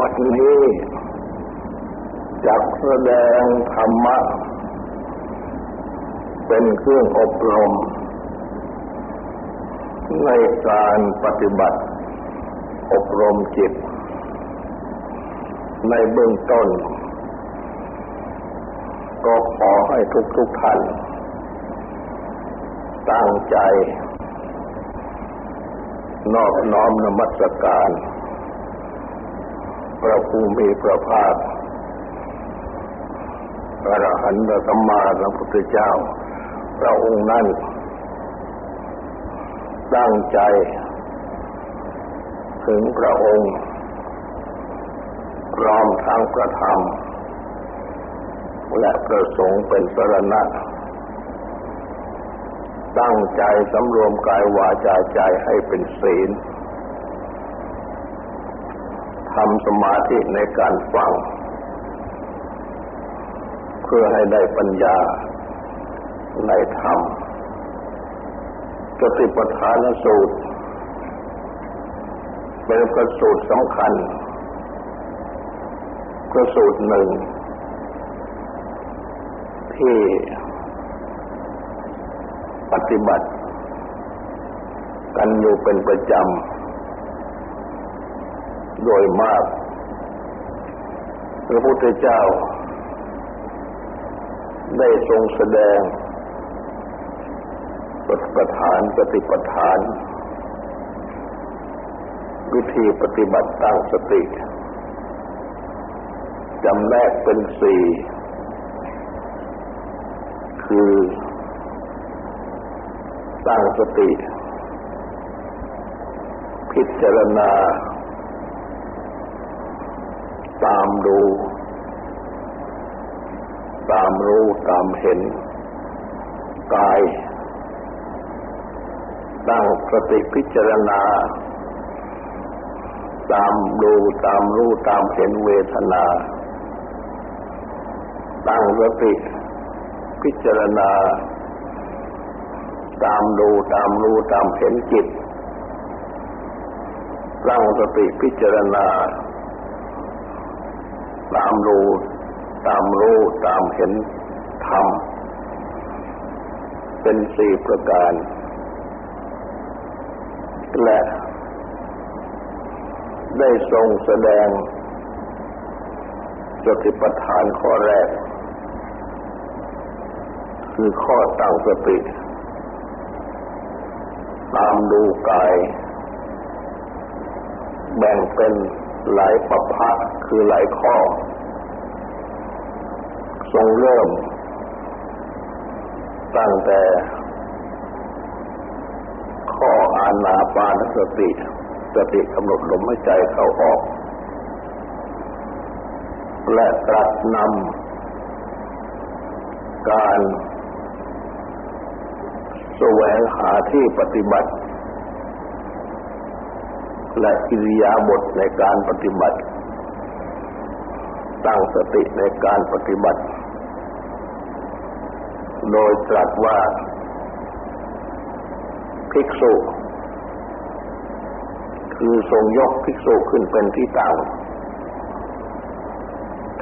บัดนี้จักแสดงธรรมะเป็นเครื่องอบรมในการปฏิบัติอบรมจิตในเบื้องต้นก็ขอให้ทุกท่านตั้งใจนอบน้อมนมัสการพระผู้มีพระภาคอรหันตสัมมาสัมพุทธเจ้าพระองค์นั้นตั้งใจถึงพระองค์พร้อมทั้งพระธรรมและพระสงฆ์เป็นสรณะตั้งใจสำรวมกายวาจาใจให้เป็นศีลทำสมาธิในการฟังเพื่อให้ได้ปัญญาในธรรมสติปัฏฐานสูตรเป็นพระสูตรสำคัญพระสูตรหนึ่งที่ปฏิบัติกันอยู่เป็นประจำโดยมากพระพุทธเจ้าได้ทรงแสดงปฏิปทานปฏิปทานวิธีปฏิบัติตั้งสติจำแนกเป็นสี่คือตั้งสติพิจารณาตามดูตามรู้ตามเห็นกายตั้งสติพิจารณาตามดูตามรู้ตามเห็นเวทนาตั้งสติพิจารณาตามดูตามรู้ตามเห็นจิตตั้งสติพิจารณาตามดูตามรู้ตามเห็นธรรมเป็นสี่ประการและได้ทรงแสดงสติปัฏฐานข้อแรกคือข้อตั้งสติตามดูกายแบ่งเป็นหลายปัปพะคือหลายข้อทรงเริ่มตั้งแต่ข้ออานาปานสติกำหนดลมหายใจเข้าออกและตรัสนำการแสวงหาที่ปฏิบัติและอิริยาบถในการปฏิบัติตั้งสติในการปฏิบัติโดยตรัสว่าภิกษุคือทรงยกภิกษุขึ้นเป็นที่ตั้ง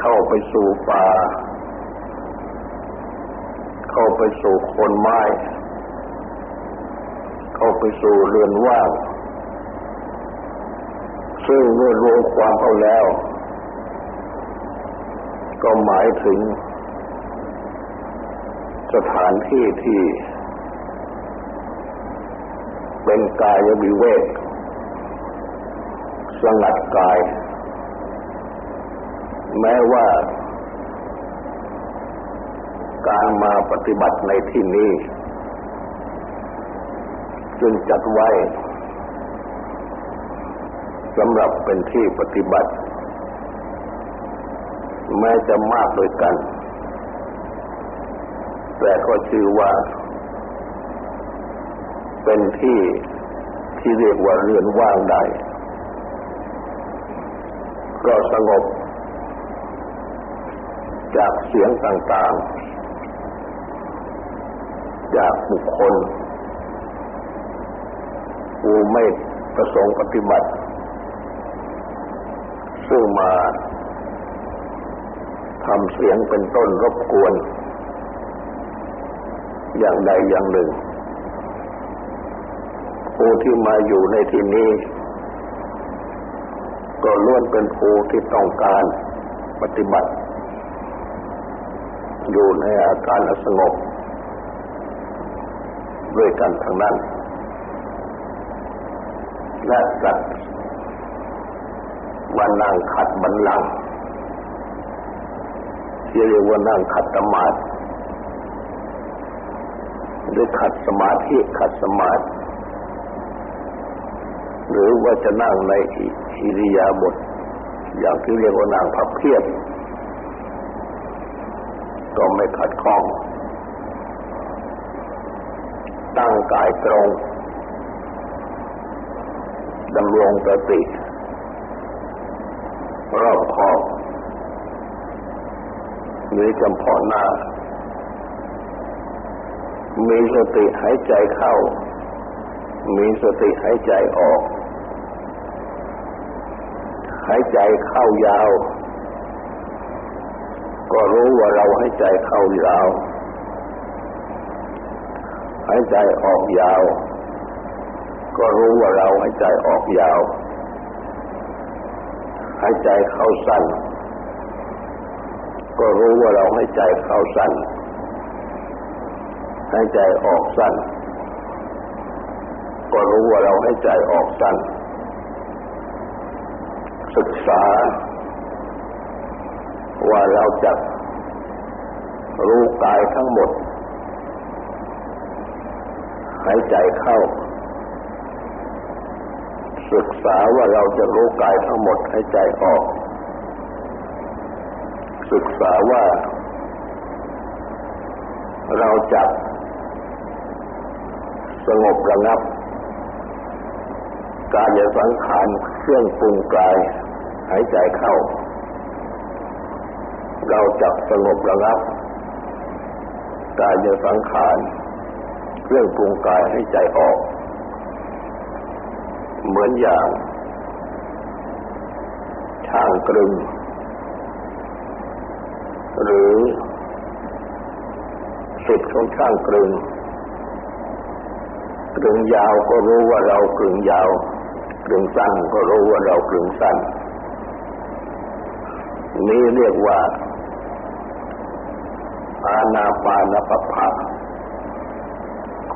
เข้าไปสู่ป่าเข้าไปสู่โคนไม้เข้าไปสู่เรือนว่างซึ่งเมื่อรวมความเข้าแล้วก็หมายถึงสถานที่ที่เป็นกายวิเวกสงัดกายแม้ว่าการมาปฏิบัติในที่นี้จึงจัดไว้สำหรับเป็นที่ปฏิบัติแม้จะมากโดยกันแต่ก็ชื่อว่าเป็นที่เรียกว่าเรือนว่างได้ก็สงบจากเสียงต่างๆจากบุคคลผู้ไม่ประสงค์ปฏิบัติส ซึ่งมาทำเสียงเป็นต้นรบกวนอย่างใดอย่างหนึ่งผู้ที่มาอยู่ในที่นี้ก็ล้วนเป็นผู้ที่ต้องการปฏิบัติอยู่ในอาการสงบด้วยกันทั้งนั้นและจัดว่านั่งขัดบัลลังก์ที่เรียกว่านั่งขัดสมาธิหรือขัดสมาธิขัดสมาธิหรือว่าจะนั่งในอิริยาบถอย่างที่เรียกว่านั่งพับเพียบก็ไม่ขัดข้องตั้งกายตรงดำรงสติรอบคอบหรือจำเพาะหน้ามีสติหายใจเข้ามีสติหายใจออกหายใจเข้ายาวก็รู้ว่าเราหายใจเข้ายาวหายใจออกยาวก็รู้ว่าเราหายใจออกยาวหายใจเข้าสั้นก็รู้ว่าเราหายใจเข้าสั้นหายใจออกสั้นก็รู้ว่าเราหายใจออกสั้นศึกษาว่าเราจะรู้กายทั้งหมดหายใจเข้าศึกษาว่าเราจะรู้กายทั้งหมดหายใจออกศึกษาว่าเราจะสงบระงับกายสังขารเครื่องปรุงกายหายใจเข้าเราจะสงบระงับกายสังขารเครื่องปรุงกายหายใจออกเหมือนอย่างช่างกลึงหรือศิษย์ของช่างกลึงกลึงยาวก็รู้ว่าเรากลึงยาวกลึงสั้นก็รู้ว่าเรากลึงสั้นนี้เรียกว่าอานาปานสติ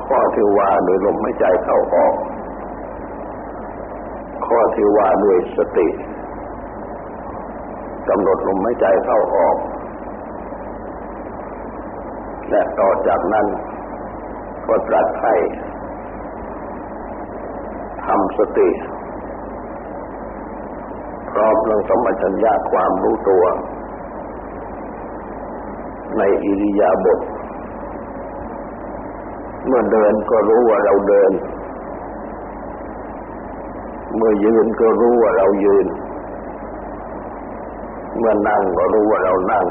ข้อที่ว่าโดยลมหายใจเข้าออกข้อที่ว่าด้วยสติกำหนดลมหายใจเข้าออกและต่อจากนั้นก็ตรัสให้ทำสติพร้อมทั้งสัมปชัญญะความรู้ตัวในอิริยาบถเมื่อเดินก็รู้ว่าเราเดินเมื่อยืนก็รู้ว่าเรายืนเมื่อนั่งก็รู้ว่าเรานั่ง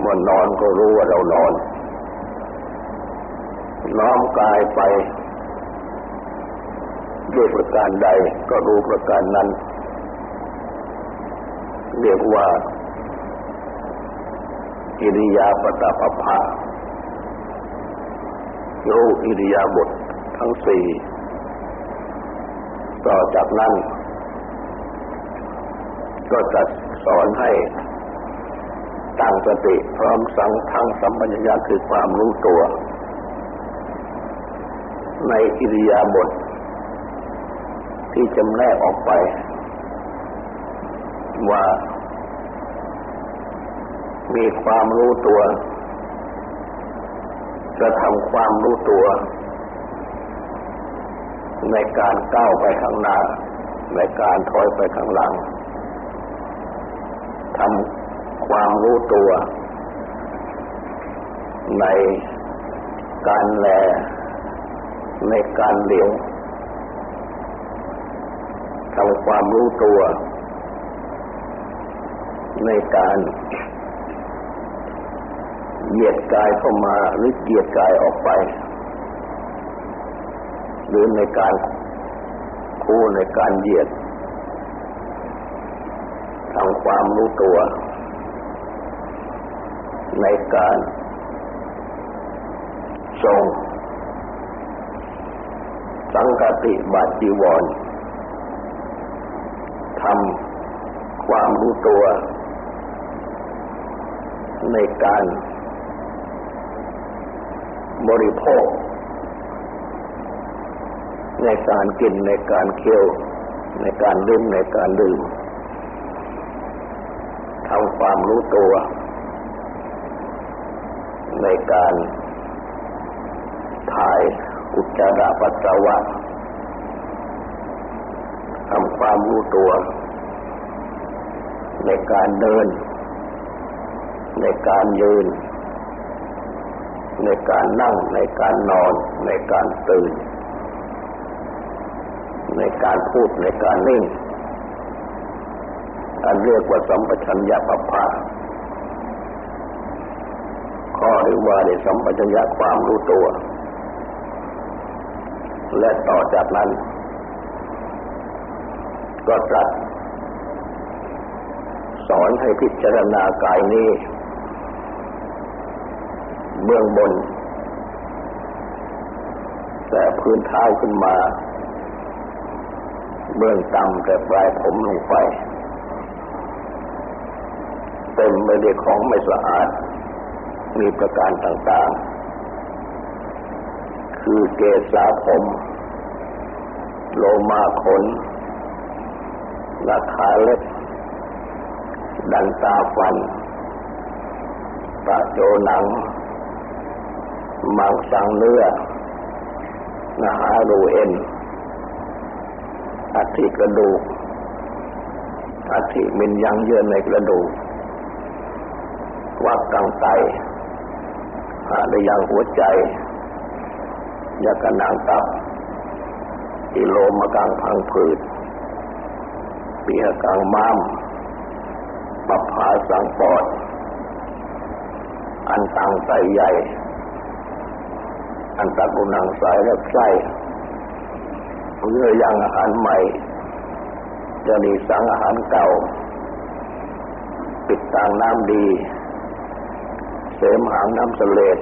เมื่อนอนก็รู้ว่าเรานอนน้อมกายไปด้วยประการใดก็รู้ประการนั้นเรียกว่าอิริยาบถปัปปะรู้อิริยาบถทั้งสี่ต่อจากนั้นก็จะสอนให้ตั้งสติพร้อมสังทั้งสัมปชัญญะคือความรู้ตัวในอิริยาบถที่จำแนกออกไปว่ามีความรู้ตัวจะทำความรู้ตัวในการก้าวไปข้างหน้าในการถอยไปข้างหลังทำความรู้ตัวในการแลในการเหลียวทำความรู้ตัวในการเหยียดกายเข้ามาหรือเหยียดกายออกไปหรือในการคู่ในการเหยียด างความรู้ตัวในการทรงสังฆาติบาทจีวรทำความรู้ตัวในการบริโภคในการกินในการเคี้ยวในการดื่มในการดื่มทำความรู้ตัวในการถ่ายอุจจาระปัสสาวะทำความรู้ตัวในการเดินในการยืนในการนั่งในการนอนในการตื่นในการพูดในการนิ่งอันเรียกว่าสัมปชัญญะปัปปะข้อที่ว่าได้สัมปชัญญะความรู้ตัวและต่อจากนั้นก็ตรัสสอนให้พิจารณากายนี้เบื้องบนแต่พื้นเท้าขึ้นมาเบื้องต่ำแต่ปลายผมลงไปเต็มไปด้วยของไม่สะอาดมีประการต่างๆคือเกศาผมโลมาขนราคาเล็บดันตาฟันตะโจหนังมังสังเนื้อนาหารูเอ็นอธิกระดูกอธิมินยังเยื่อในกระดูกวักกังไตหาได้ยังหัวใจยะกะนางตับอิโลมะกังพังผืดปีหะกังม้ามปะผาสังปอดอันตังไตใหญ่อันตะกุนังสายและไส้เยื่อยังอาหารใหม่จะมีสังอาหารเก่าปิดต่างน้ำดีเสมหางน้ำเสลด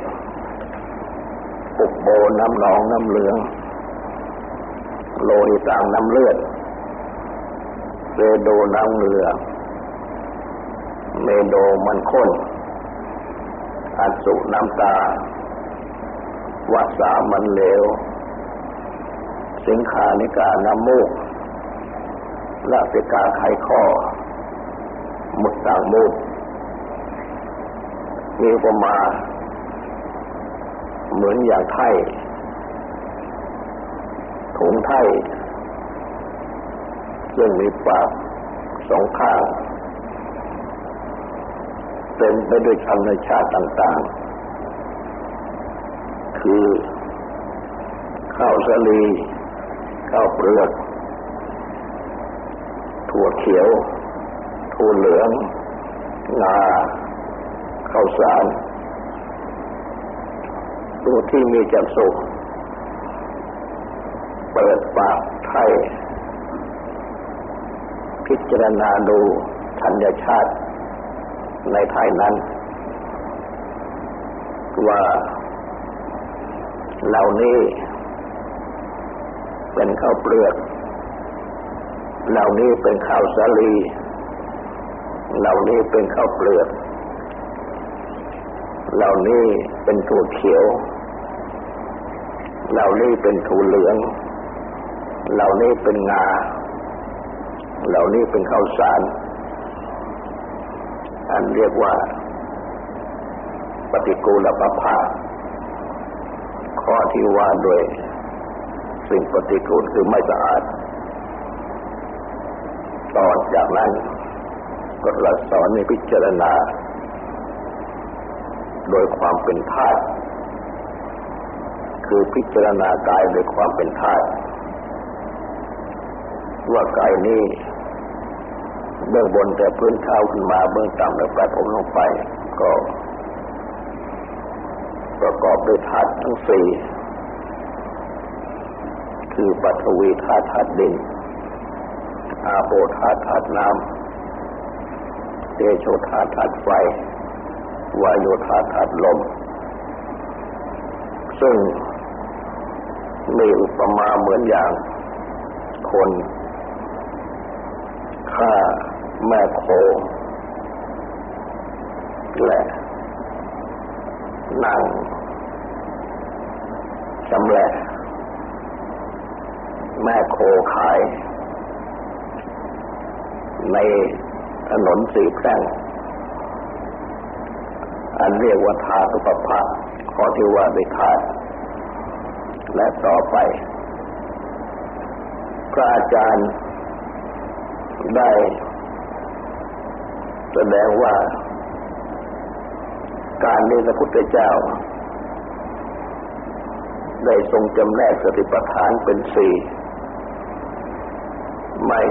ปุบโบน้ำหนองน้ำเหลืองโลหิตต่างน้ำเลือดเรโดน้ำเหลือเมโดมันข้นอัสสุน้ำตาวาสามันเหลวสิงคานิกาน้ำมูกลาสิกาไขข้อหมดต่างมูกมีประมาเหมือนอย่างไถ่ถุงไถ่ซึ่งมีปากสองข้างเต็มไปด้วยธรรมชาติต่างๆคือข้าวสาลีข้าวเปลือกถั่วเขียวถั่วเหลืองงาข้าวสารผู้ที่มีจักษุเปิดปากไถ่พิจารณาดูธัญชาติในไถ่นั้นว่าเหล่านี้เป็นข้าวเปลือกเหล่านี้เป็นข้าวสาลีเหล่านี้เป็นข้าวเปลือกเหล่านี้เป็นถั่วเขียวเหล่านี้เป็นถั่วเหลืองเหล่านี้เป็นงาเหล่านี้เป็นข้าวสารอันเรียกว่าปฏิกูลปัปปะข้อที่ว่าด้วยสิ่งปฏิกูลคือไม่สะอาดต่อจากนั้นก็ตรัสสอนให้พิจารณาโดยความเป็นธาตุคือพิจารณากายโดยความเป็นธาตุว่ากายนี้เบื้องบนแต่พื้นเท้าขึ้นมาเบื้องต่ำแต่ปลายผมลงไปก็ประกอบด้วยธาตุทั้งสี่คือปฐวีธาตุดินอาโปธาตุน้ เตโชธาธาตุไฟวาโยธาธาตุลมซึ่งมีอุปมาเหมือนอย่างคนฆ่าแม่โคและนั่งจำแหละแม่โคขายในถนนสี่แพร่งอันเรียกว่าธาตุปภะข้อที่ว่าด้วยธาตุและต่อไปพระอาจารย์ได้แสดงว่าการนี้พระพุทธเจ้าได้ทรงจำแนกสติปัฏฐานเป็นสี่ไม่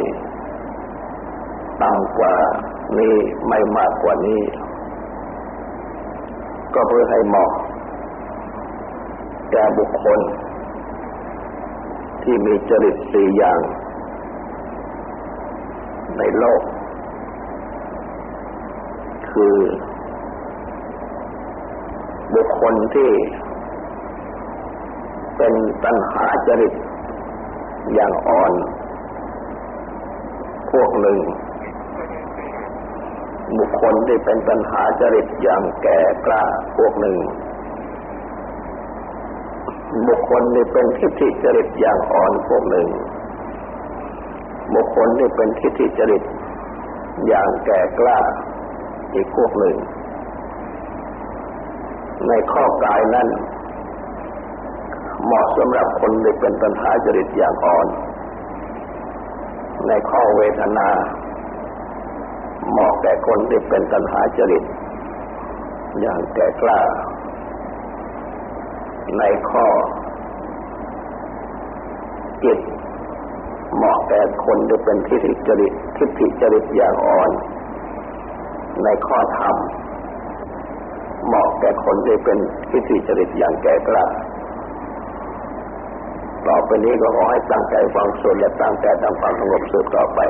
ต่ำกว่านี้ไม่มากกว่านี้ก็เพื่อให้เหมาะแก่บุคคลที่มีจริตสี่อย่างในโลกคือบุคคลที่เป็นตัณหาจริตอย่างอ่อนพวกหนึ่งบุคคลที่เป็นตัณหาจริตอย่างแก่กล้าพวกหนึ่งบุคคลที่เป็นทิฏฐิจริตอย่างอ่อนพวกหนึ่งบุคคลที่เป็นทิฏฐิจริตอย่างแก่กล้าอีกพวกหนึ่งในข้อกายนั้นเหมาะสำหรับคนที่เป็นตัณหาจริตอย่างอ่อนในข้อเวทนาเหมาะแก่คนที่เป็นตัณหาจริตอย่างแก่กล้าในข้อจิตเหมาะแก่คนที่เป็นทิฏฐิจริตอย่างอ่อนในข้อธรรมเหมาะแก่คนที่เป็นทิฏฐิจริตอย่างแก่กล้าต่อไปนี้ก็ขอให้ตั้งใจฟังสวดและตั้งใจทำความสงบสืบต่อไป